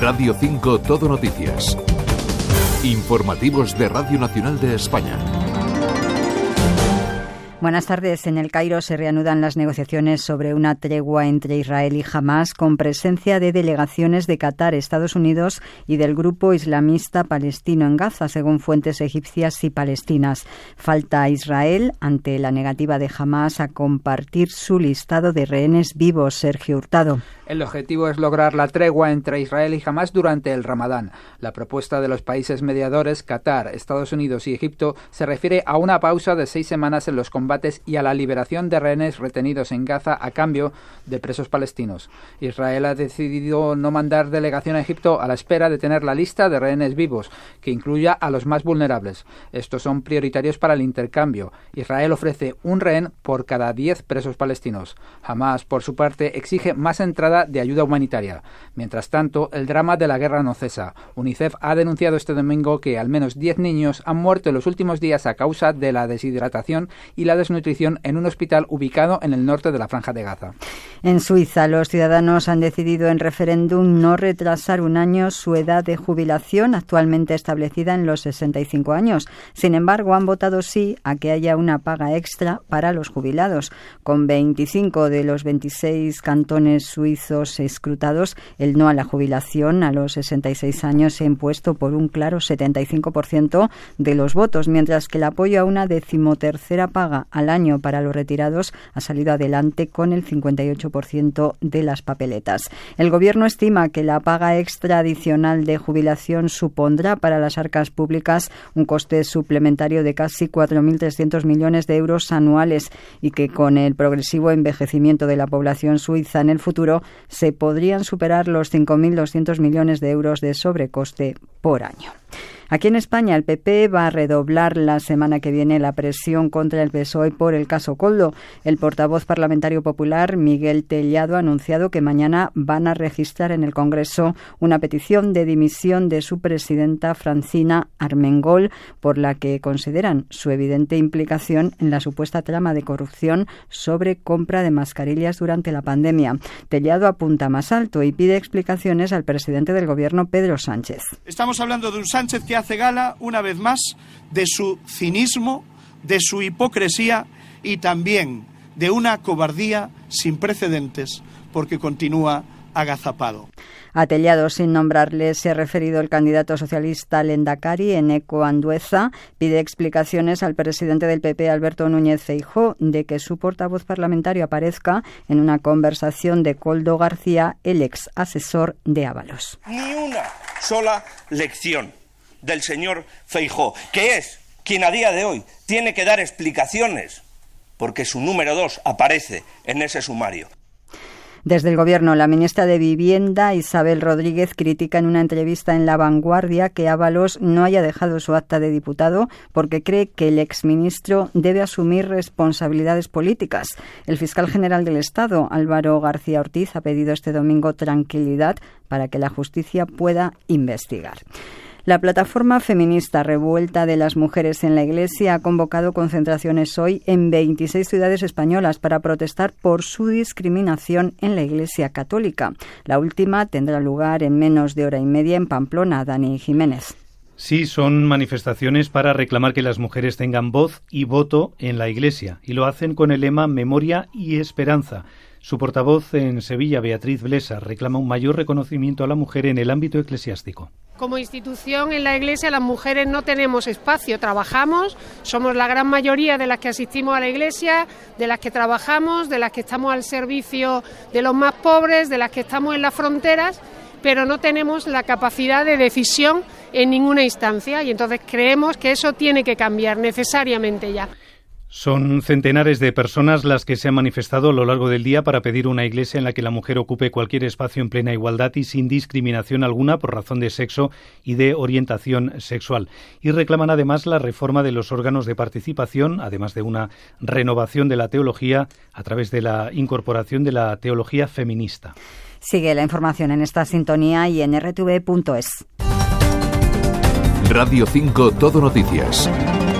Radio 5 Todo Noticias. Informativos de Radio Nacional de España. Buenas tardes. En el Cairo se reanudan las negociaciones sobre una tregua entre Israel y Hamas con presencia de delegaciones de Qatar, Estados Unidos y del grupo islamista palestino en Gaza, según fuentes egipcias y palestinas. Falta Israel ante la negativa de Hamas a compartir su listado de rehenes vivos. Sergio Hurtado. El objetivo es lograr la tregua entre Israel y Hamas durante el Ramadán. La propuesta de los países mediadores, Qatar, Estados Unidos y Egipto, se refiere a una pausa de 6 semanas en los combates y a la liberación de rehenes retenidos en Gaza a cambio de presos palestinos. Israel ha decidido no mandar delegación a Egipto a la espera de tener la lista de rehenes vivos, que incluya a los más vulnerables. Estos son prioritarios para el intercambio. Israel ofrece un rehén por cada 10 presos palestinos. Hamas, por su parte, exige más entrada de ayuda humanitaria. Mientras tanto, el drama de la guerra no cesa. UNICEF ha denunciado este domingo que al menos 10 niños han muerto en los últimos días a causa de la deshidratación y la desnutrición en un hospital ubicado en el norte de la Franja de Gaza. En Suiza, los ciudadanos han decidido en referéndum no retrasar un año su edad de jubilación, actualmente establecida en los 65 años. Sin embargo, han votado sí a que haya una paga extra para los jubilados. Con 25 de los 26 cantones suizos escrutados, el no a la jubilación a los 66 años se ha impuesto por un claro 75% de los votos, mientras que el apoyo a una 13ª paga al año para los retirados ha salido adelante con el 58% de las papeletas. El Gobierno estima que la paga extra adicional de jubilación supondrá para las arcas públicas un coste suplementario de casi 4.300 millones de euros anuales y que con el progresivo envejecimiento de la población suiza en el futuro se podrían superar los 5.200 millones de euros de sobrecoste por año. Aquí en España, el PP va a redoblar la semana que viene la presión contra el PSOE por el caso Koldo. El portavoz parlamentario popular, Miguel Tellado, ha anunciado que mañana van a registrar en el Congreso una petición de dimisión de su presidenta, Francina Armengol, por la que consideran su evidente implicación en la supuesta trama de corrupción sobre compra de mascarillas durante la pandemia. Tellado apunta más alto y pide explicaciones al presidente del Gobierno, Pedro Sánchez. Estamos hablando de un Sánchez que hace gala, una vez más, de su cinismo, de su hipocresía y también de una cobardía sin precedentes, porque continúa agazapado. A Tellado, sin nombrarle, se ha referido el candidato socialista Lendakari en eco Andueza. Pide explicaciones al presidente del PP, Alberto Núñez Feijóo, de que su portavoz parlamentario aparezca en una conversación de Koldo García, el ex asesor de Ábalos. Ni una sola lección del señor Feijóo, que es quien a día de hoy tiene que dar explicaciones, porque su número 2 aparece en ese sumario. Desde el Gobierno, la ministra de Vivienda, Isabel Rodríguez, critica en una entrevista en La Vanguardia que Ábalos no haya dejado su acta de diputado porque cree que el exministro debe asumir responsabilidades políticas. El fiscal general del Estado, Álvaro García Ortiz, ha pedido este domingo tranquilidad para que la justicia pueda investigar. La plataforma feminista Revuelta de las Mujeres en la Iglesia ha convocado concentraciones hoy en 26 ciudades españolas para protestar por su discriminación en la Iglesia católica. La última tendrá lugar en menos de hora y media en Pamplona. Dani Jiménez. Sí, son manifestaciones para reclamar que las mujeres tengan voz y voto en la Iglesia, y lo hacen con el lema Memoria y Esperanza. Su portavoz en Sevilla, Beatriz Blesa, reclama un mayor reconocimiento a la mujer en el ámbito eclesiástico. Como institución en la Iglesia las mujeres no tenemos espacio, trabajamos, somos la gran mayoría de las que asistimos a la Iglesia, de las que trabajamos, de las que estamos al servicio de los más pobres, de las que estamos en las fronteras, pero no tenemos la capacidad de decisión en ninguna instancia y entonces creemos que eso tiene que cambiar necesariamente ya. Son centenares de personas las que se han manifestado a lo largo del día para pedir una iglesia en la que la mujer ocupe cualquier espacio en plena igualdad y sin discriminación alguna por razón de sexo y de orientación sexual. Y reclaman además la reforma de los órganos de participación, además de una renovación de la teología a través de la incorporación de la teología feminista. Sigue la información en esta sintonía y en rtve.es. Radio 5 Todo Noticias.